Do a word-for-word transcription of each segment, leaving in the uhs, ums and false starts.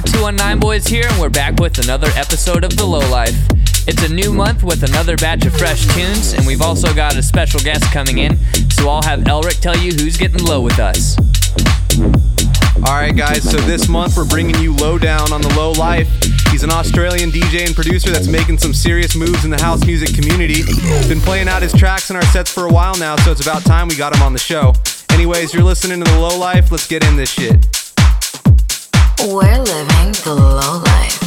two one nine Boys here, and we're back with another episode of The Low Life. It's a new month with another batch of fresh tunes, and we've also got a special guest coming in, so I'll have Elric tell you who's getting low with us. Alright guys, so this month we're bringing you Lowdown on The Low Life. He's an Australian D J and producer that's making some serious moves in the house music community. Been playing out his tracks in our sets for a while now, so it's about time we got him on the show. Anyways, you're listening to The Low Life, let's get in this shit. We're living the low life.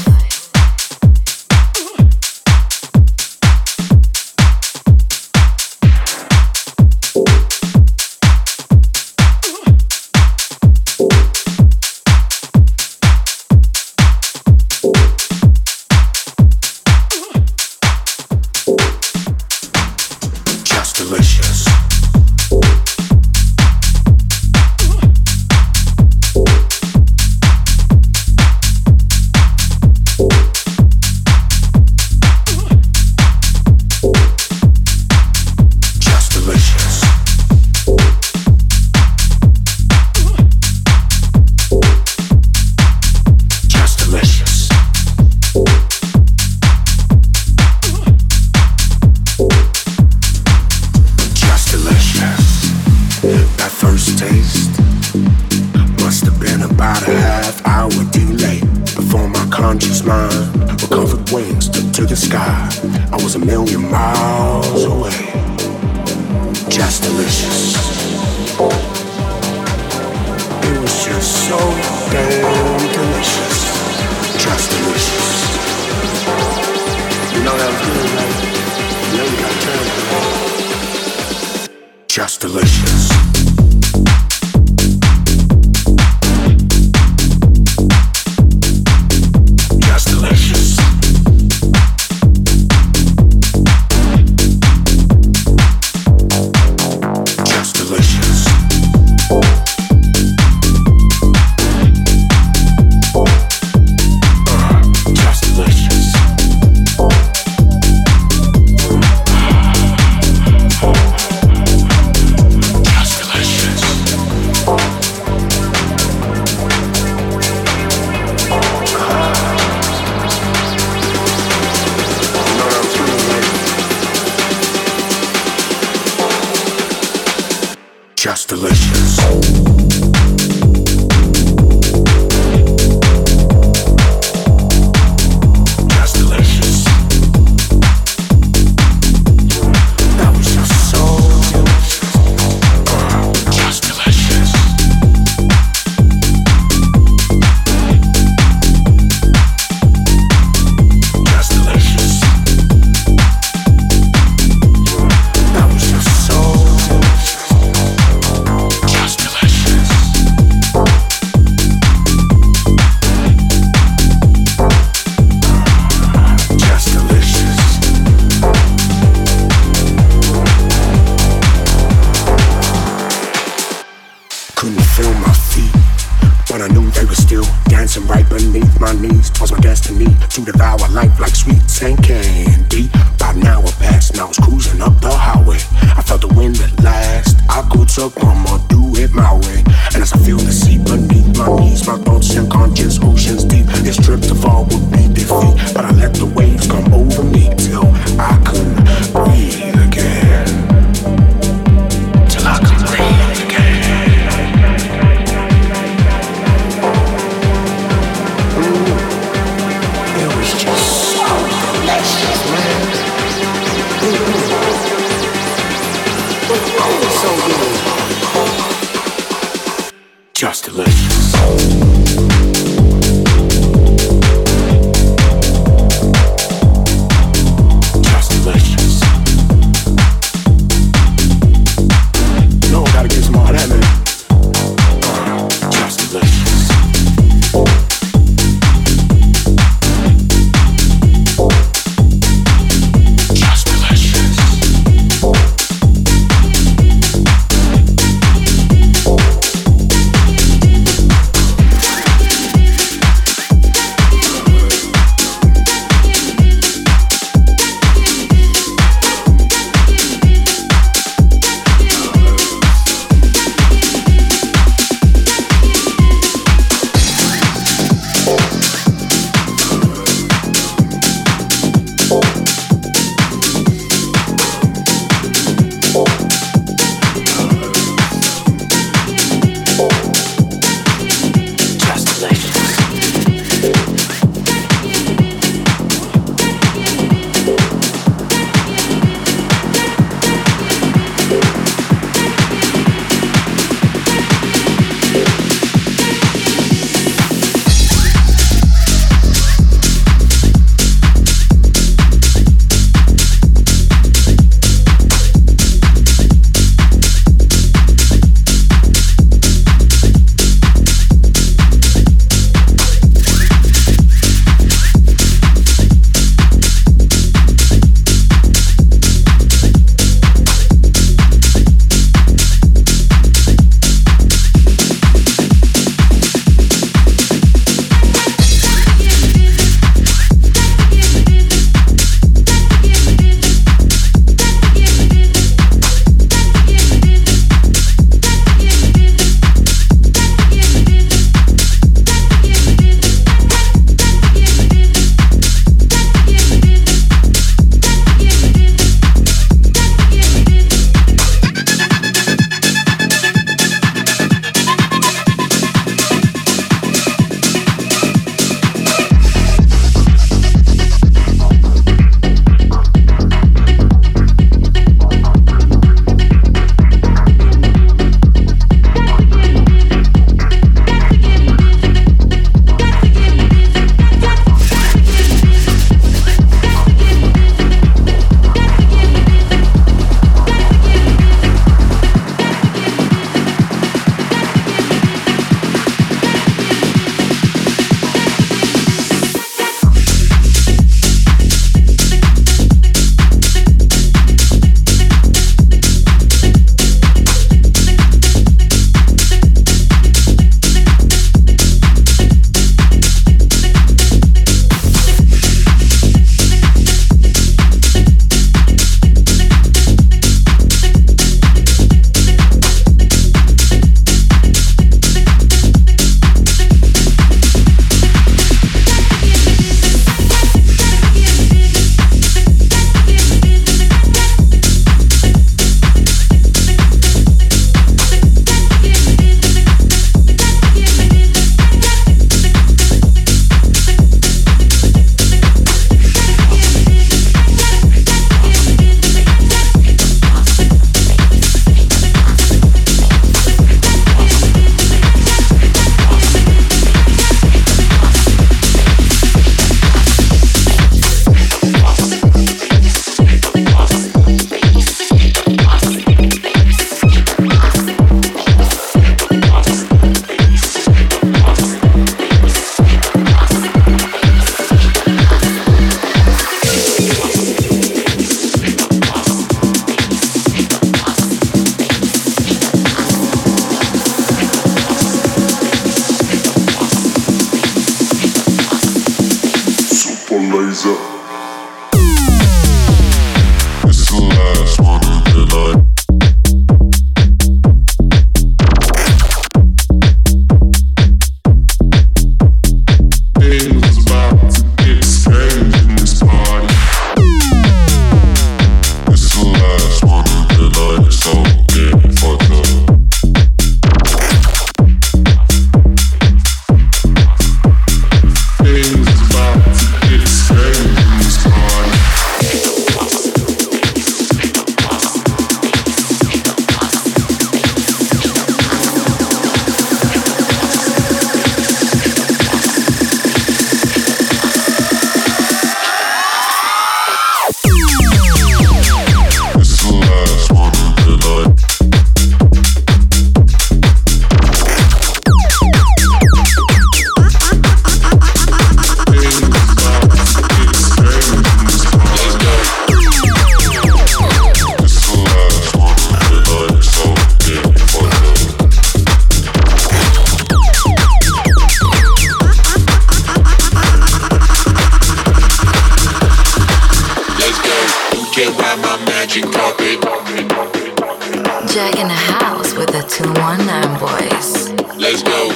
Let's go,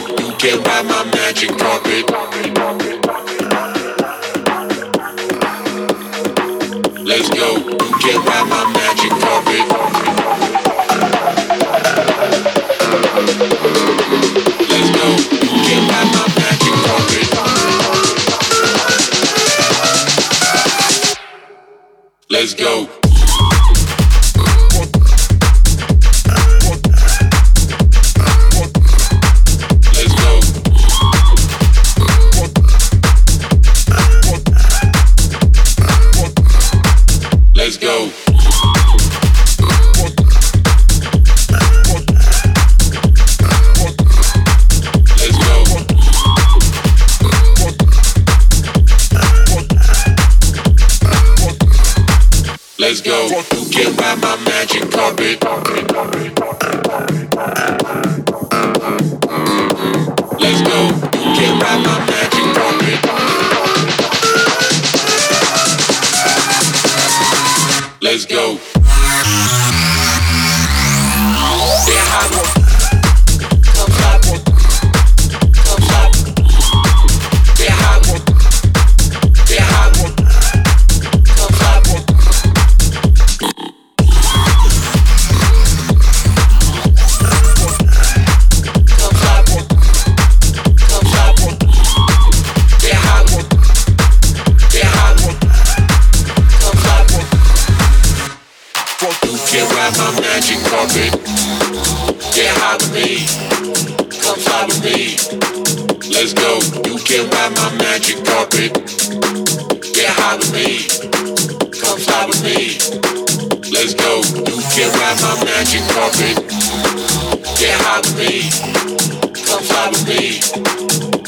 get by my magic carpet. let's go. Let's go. You can ride my magic carpet. Let's go. You can ride my magic carpet. Let's go. They're hot. Let's go, you can ride my magic carpet. Get high with me, come fly with me. Let's go, you can ride my magic carpet. Get high with me, come fly with me.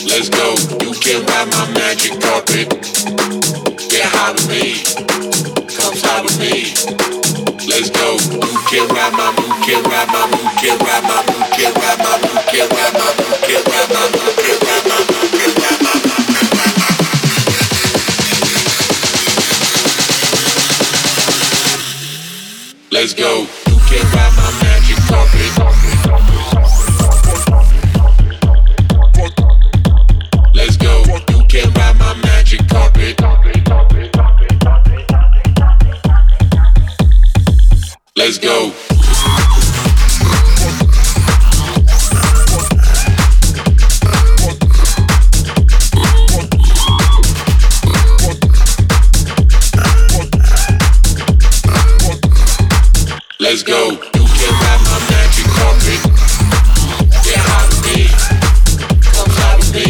Let's go, you can ride my magic carpet. Get high with me, come fly with me. Let's go, you can ride my, you can ride my, you can ride my, you can ride my, you can ride my, you can ride my, you can ride my. Let's go. You can ride my magic carpet. Let's go. You can ride my magic carpet. Let's go. Let's go. You can ride my magic carpet. Get high with me. Come fly with me.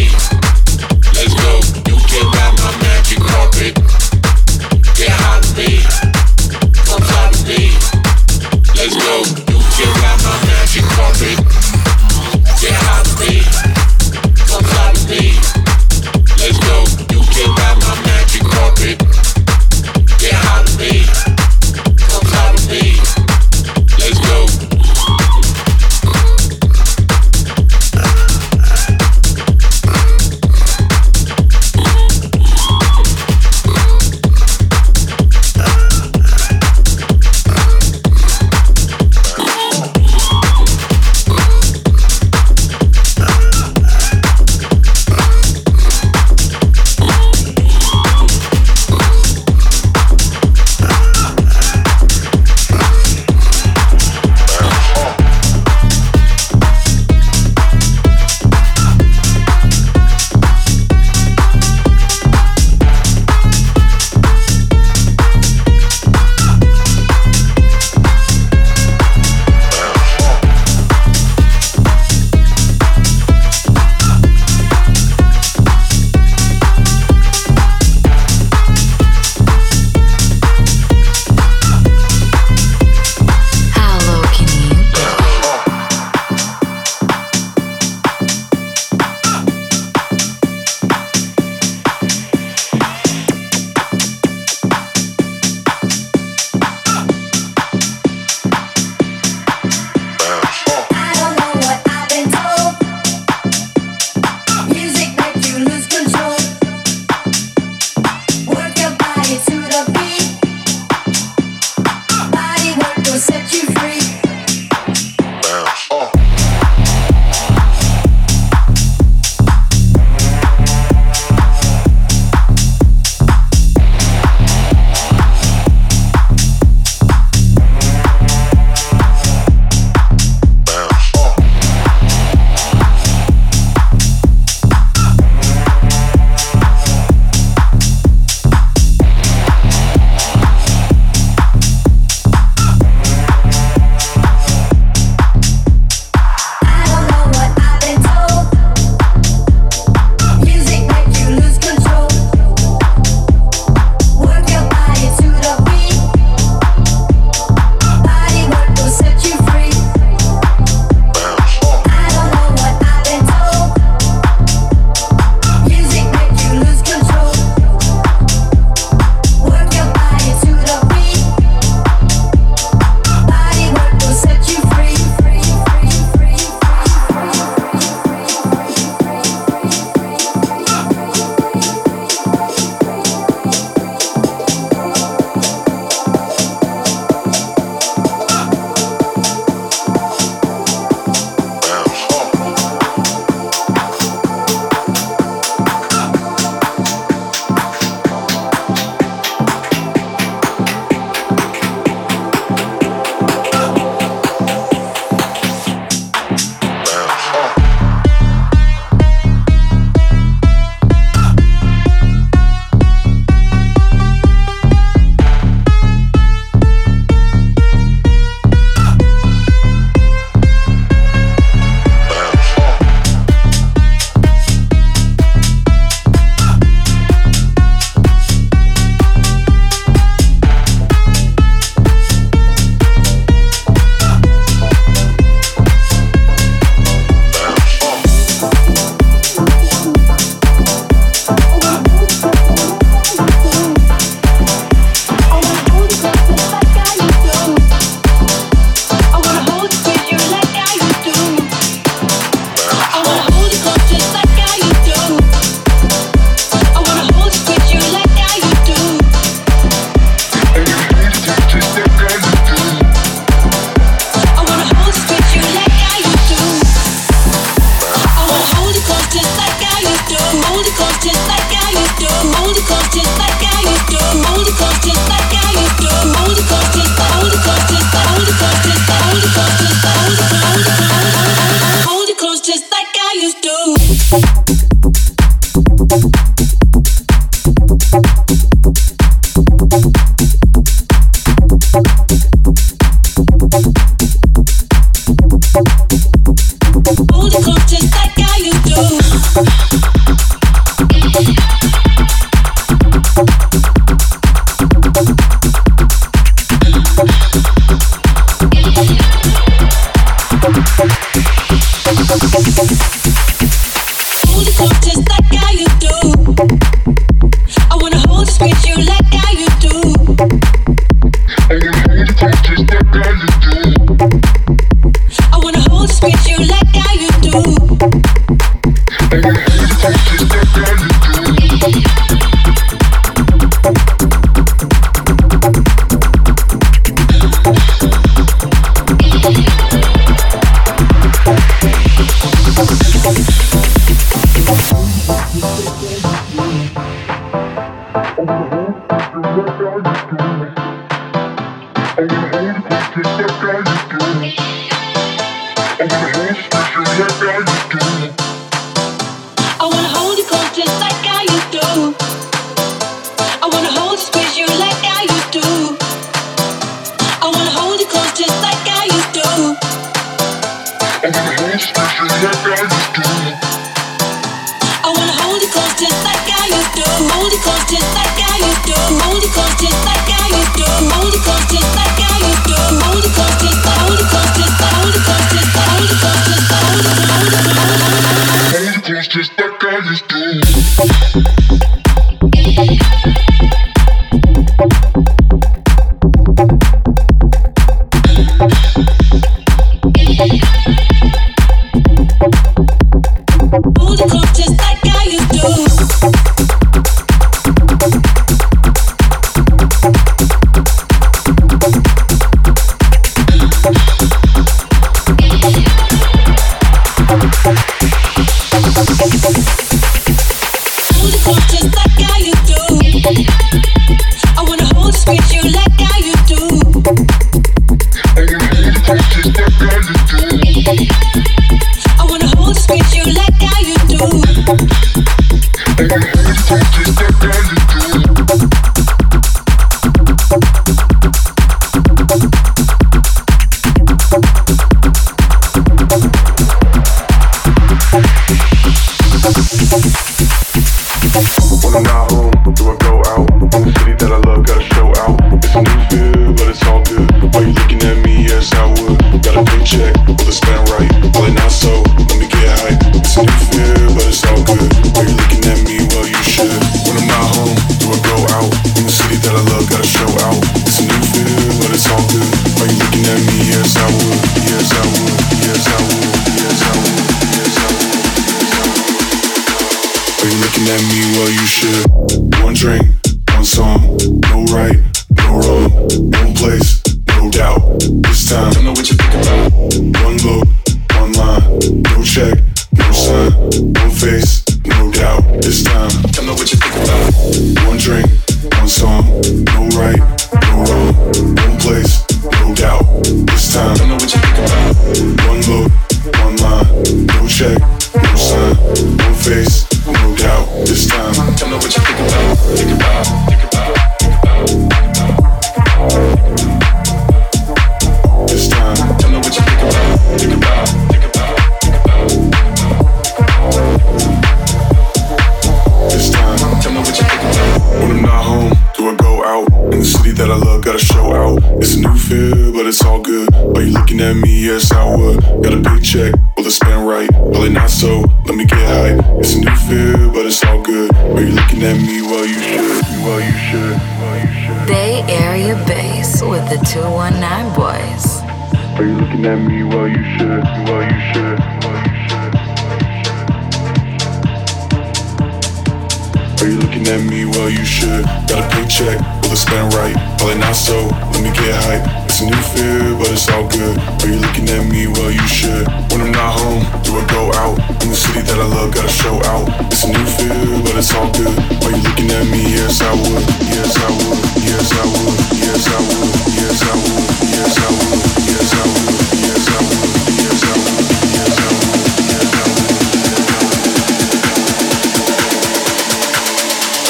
Let's go. You can ride my magic carpet. Get high with me. Come fly with me. Let's go. You can ride my magic carpet. Get high with me. Come fly with me. Let's go. You can ride my magic carpet. Get high with me. Come fly with me. Let's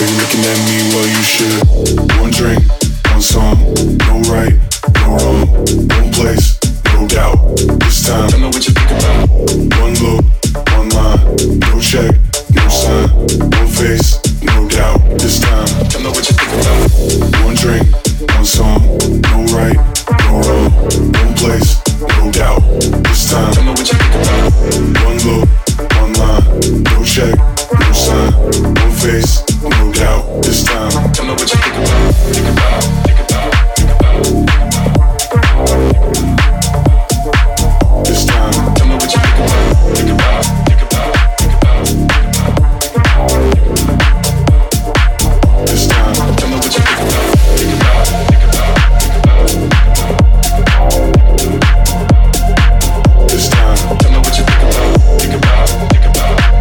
So you're looking at me, well you should. One drink, one song, no right, no wrong. One place, no doubt, this time I know what you think about. One look, one line, no check, no sign. One face, no doubt, this time I know what you think about. One drink, one song, no right, no wrong. One place, no doubt, this time I know what you think about. One look, one line, no check, no sign. One face, no doubt, this time. Tell me what you think about, think about, think about, think about, think about. This time. Tell me what you think about, think about, think about, think about, think about. This time. Tell me what you think about, think about, think about, think about. This time. Tell me what you think about, think about, think about, think about.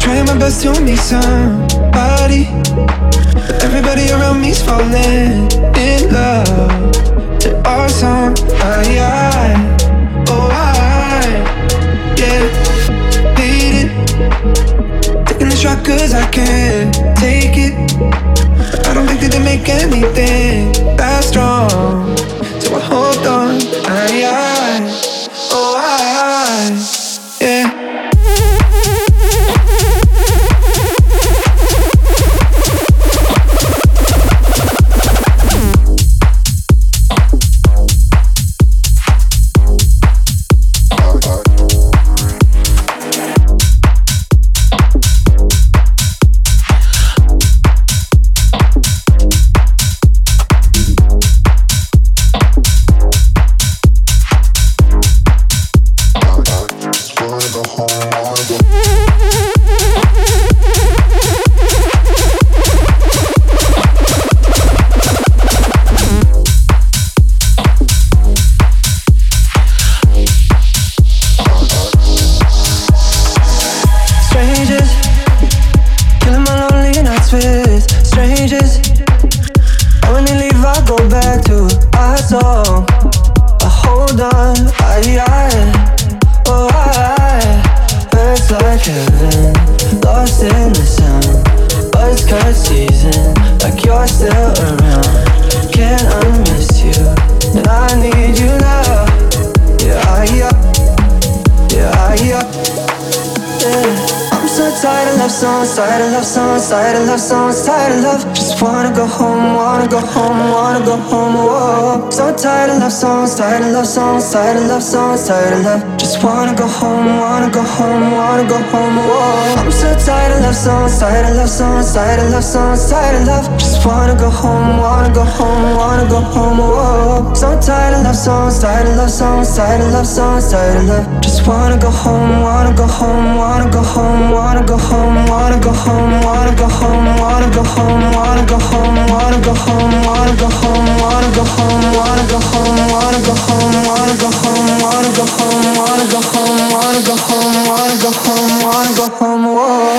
Trying my best to make somebody everybody. Everybody around me's falling in love. There are some I, I, oh I, yeah, hate it. Taking the shot 'cause I can't take it. I don't think that they make anything that strong, so I hold on, I, I, oh I, I. Tired of love songs, tired of love. Just wanna go home, wanna go home, wanna go home. Whoa. I'm so tired of love songs, tired of love songs, tired of love songs, tired of love. Just wanna go home, wanna go home, wanna go home. Whoa. So tired of love songs, tired of love songs, tired of love songs, tired of love. Just wanna go home, wanna go home, wanna go home, wanna go home, wanna go home, wanna go home, wanna go home, wanna go home, wanna go home, wanna go home, wanna go home, wanna go home, wanna go home, wanna go. Wanna go home, wanna go home, wanna go home, wanna go home, wanna go home, wanna go home, whoa.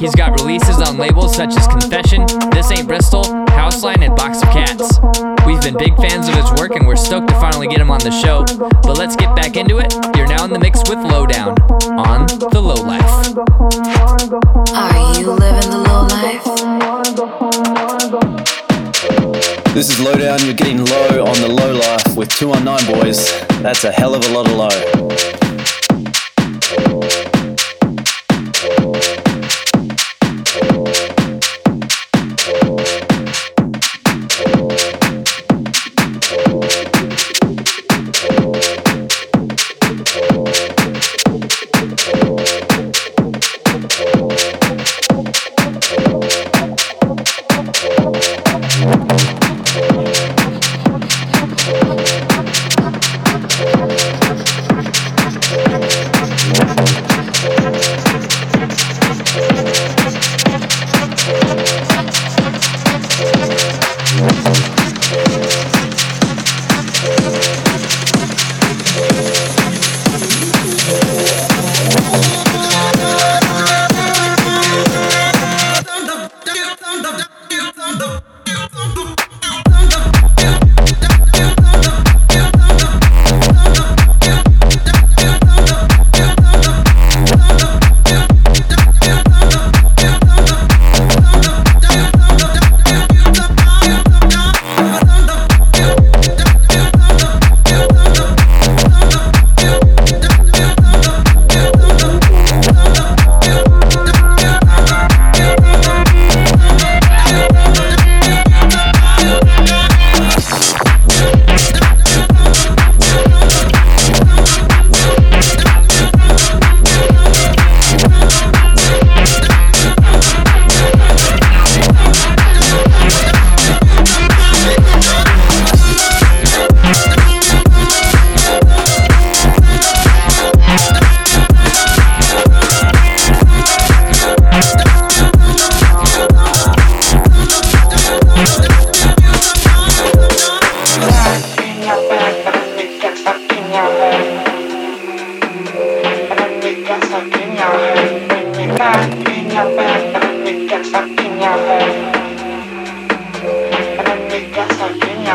He's got releases on labels such as Confession, This Ain't Bristol, Houseline, and Box of Cats. We've been big fans of his work and we're stoked to finally get him on the show. But let's get back into it. You're now in the mix with Lowdown on The Low Life. Are you living the low life? This is Lowdown, you're getting low on The Low Life with two one nine boys. That's a hell of a lot of low.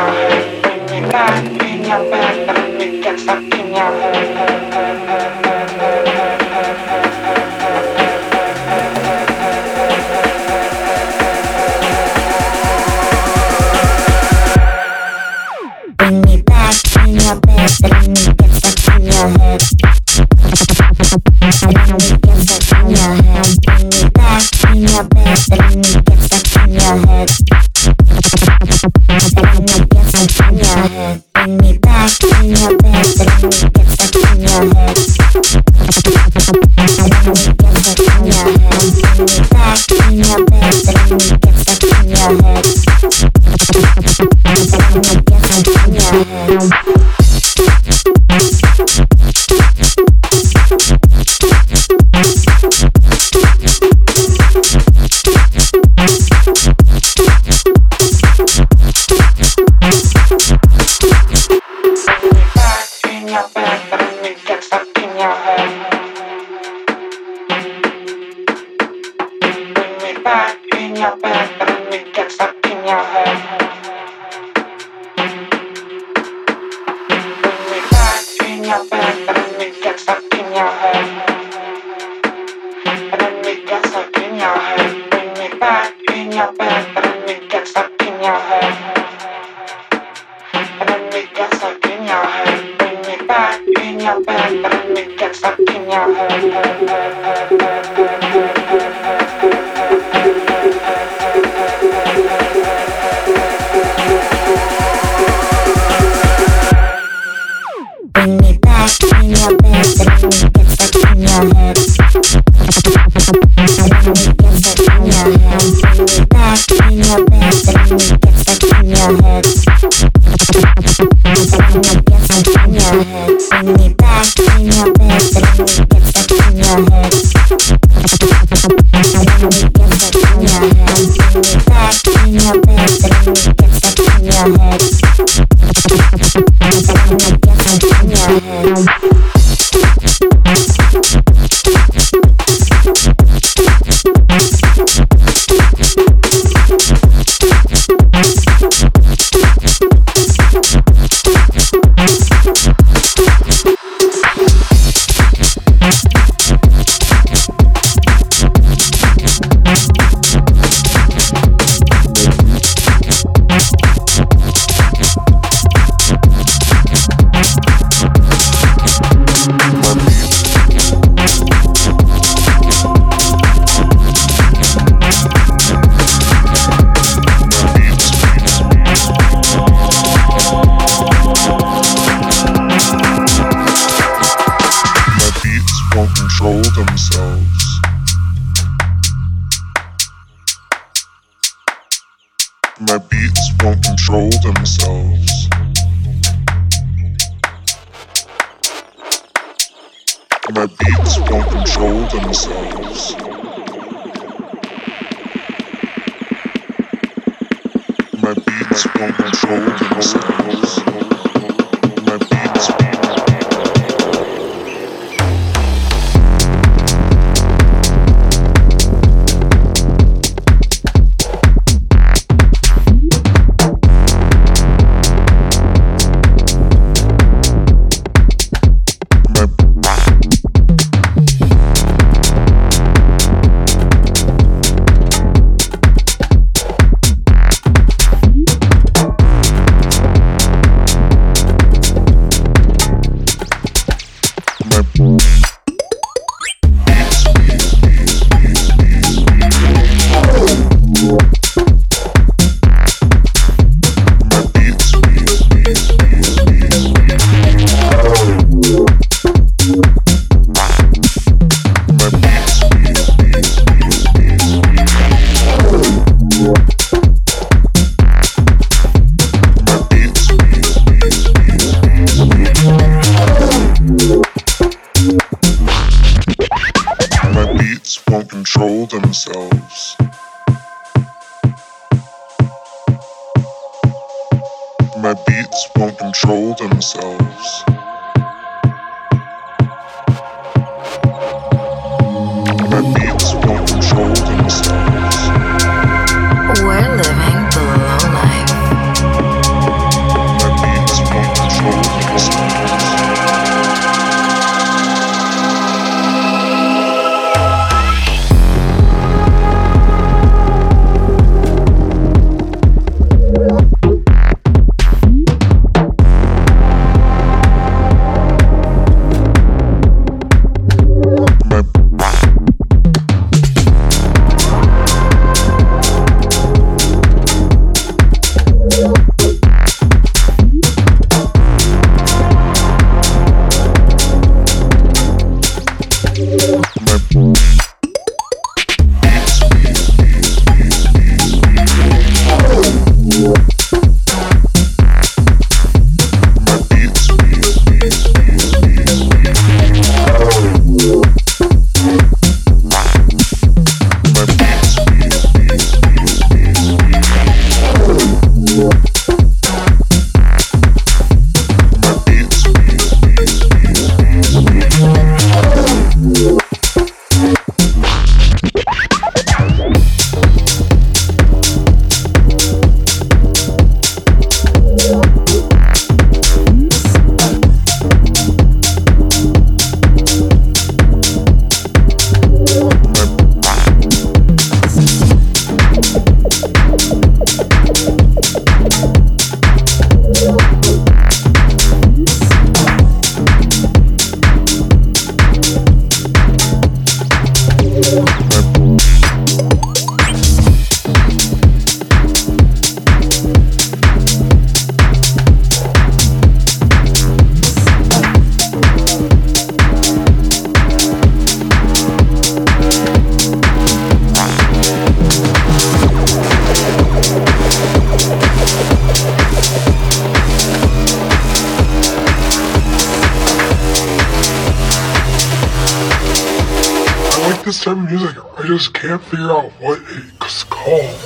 We're living the low life. about this type of music, I just can't figure out what it's called.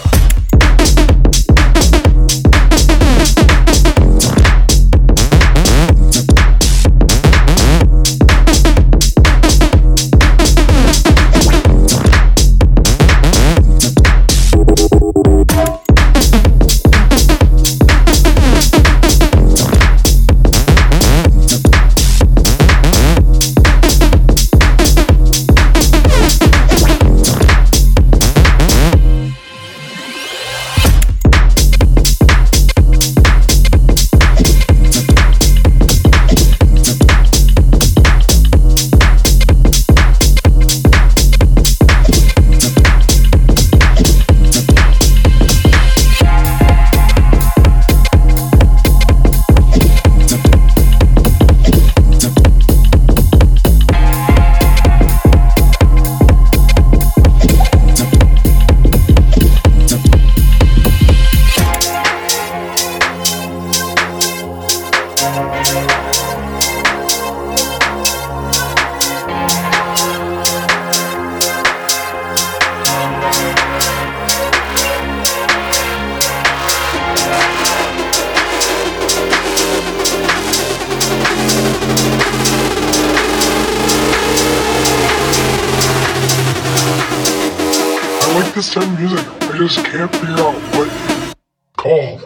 This type of music, I just can't figure out what it's called.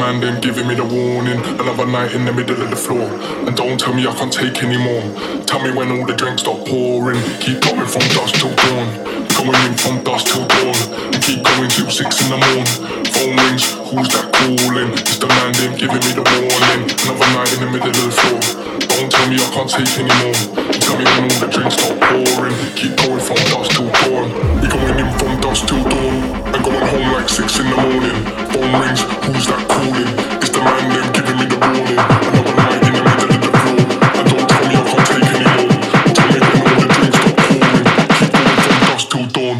man then giving me the warning. Another night in the middle of the floor. And don't tell me I can't take anymore. Tell me when all the drinks stop pouring. Keep coming from dusk till dawn. Going in from dusk till dawn. And keep going till six in the morning. Phone rings, who's that calling? It's the man then giving me the warning. Another night in the middle of the floor. Don't tell me I can't take anymore. Tell me when all the drinks stop pouring. Keep going from dusk till dawn. We're going in from dusk till dawn. And going home like six in the morning. Phone rings, who's that calling? It's the man them giving me the warning. Another night in the middle of the floor. And don't tell me I can't take anymore. Tell me when all the drinks stop pouring. Keep going from dusk till dawn.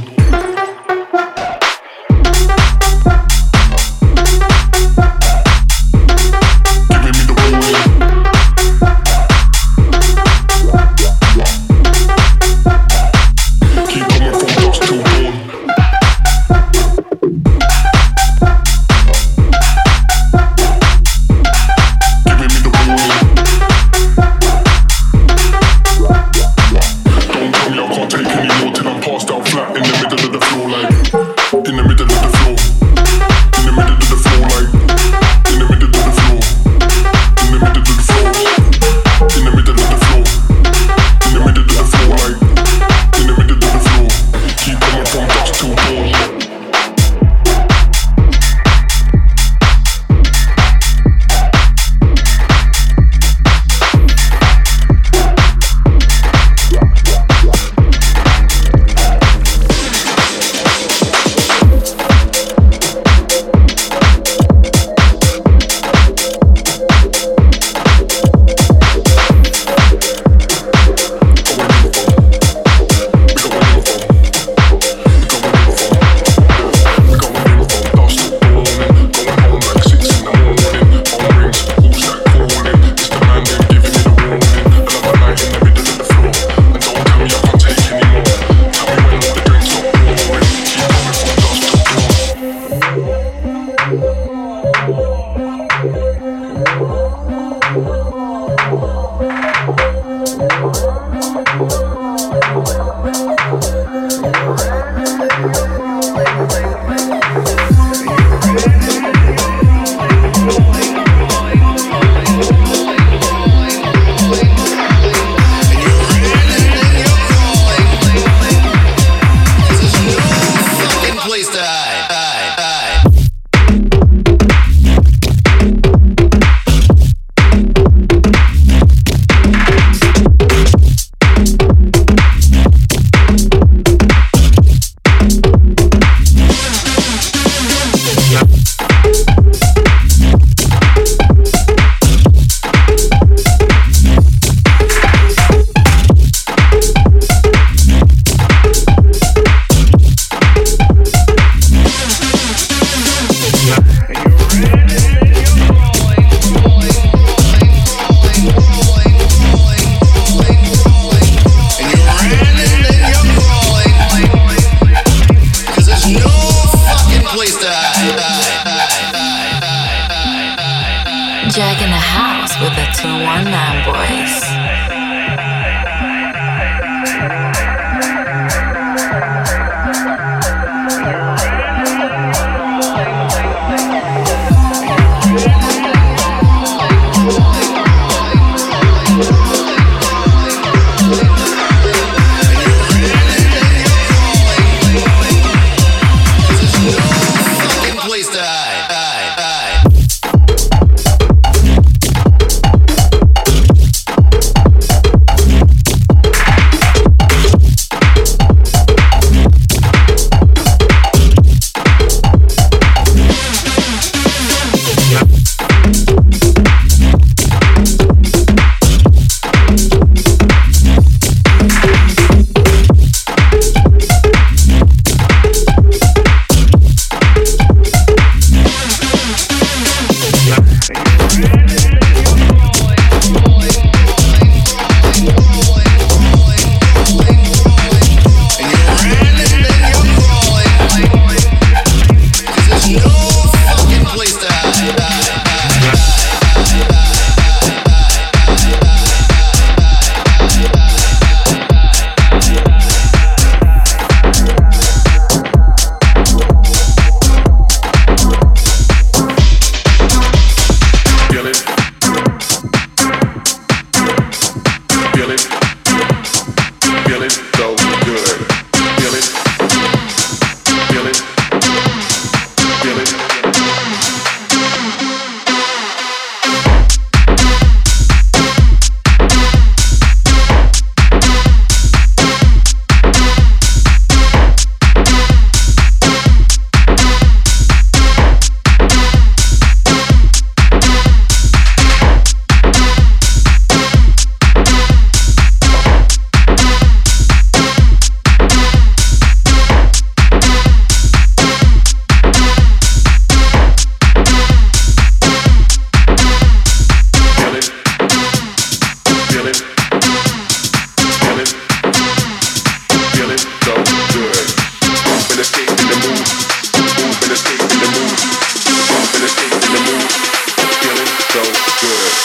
Let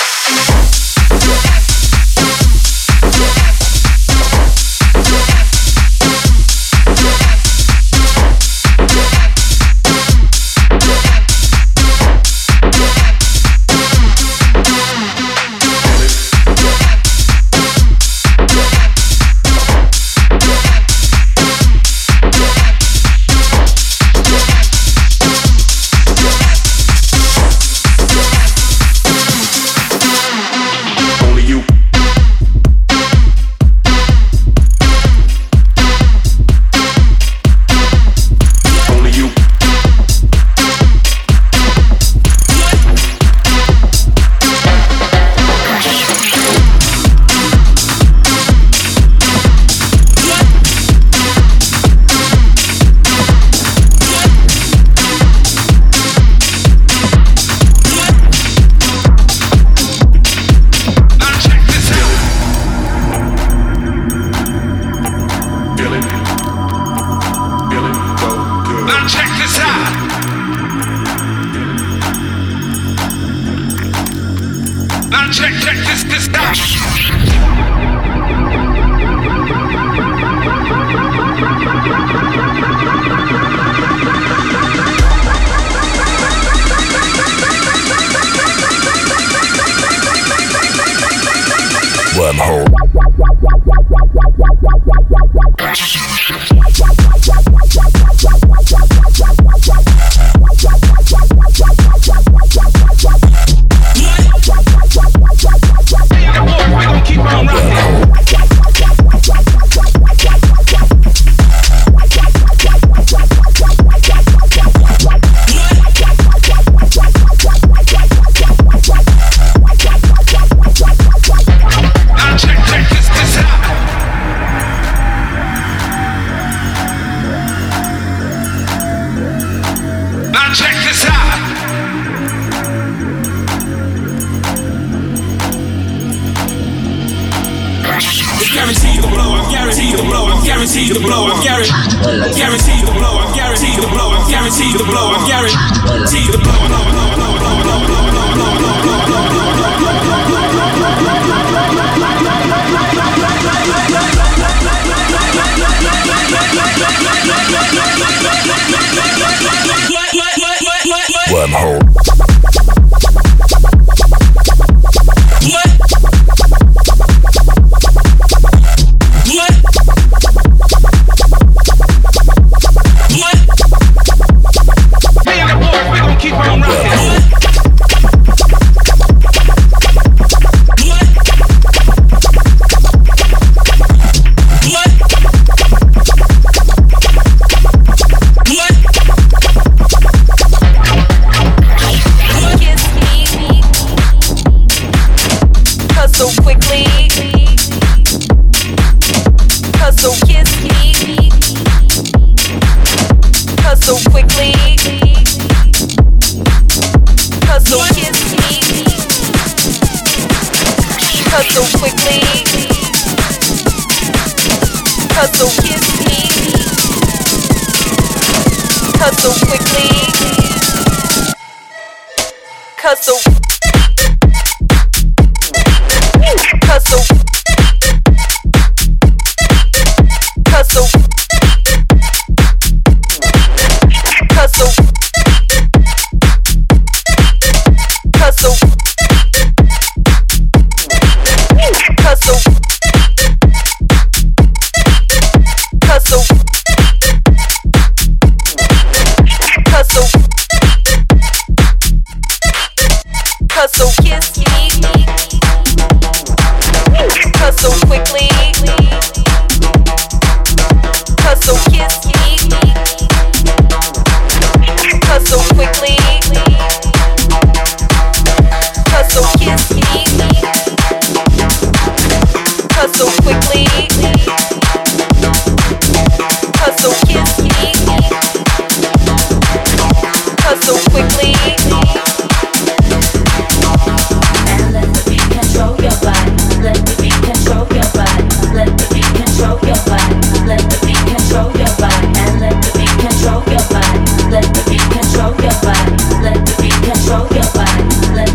the beat control your body. Let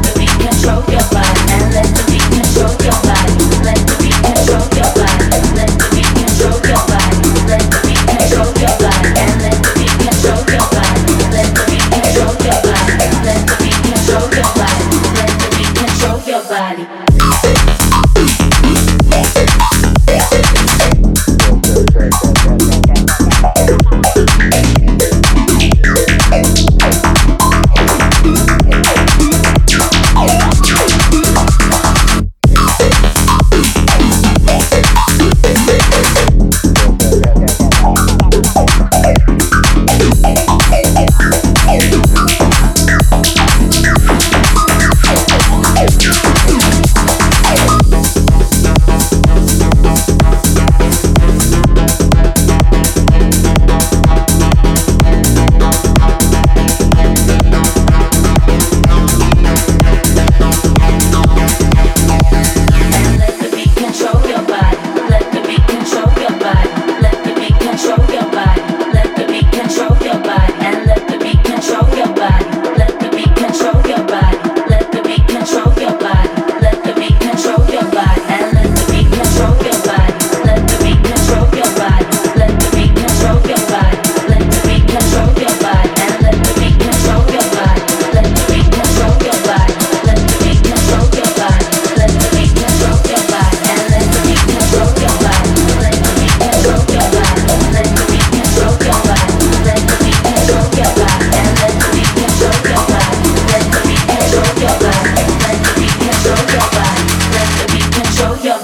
the beat control your body. nobody.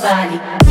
Body.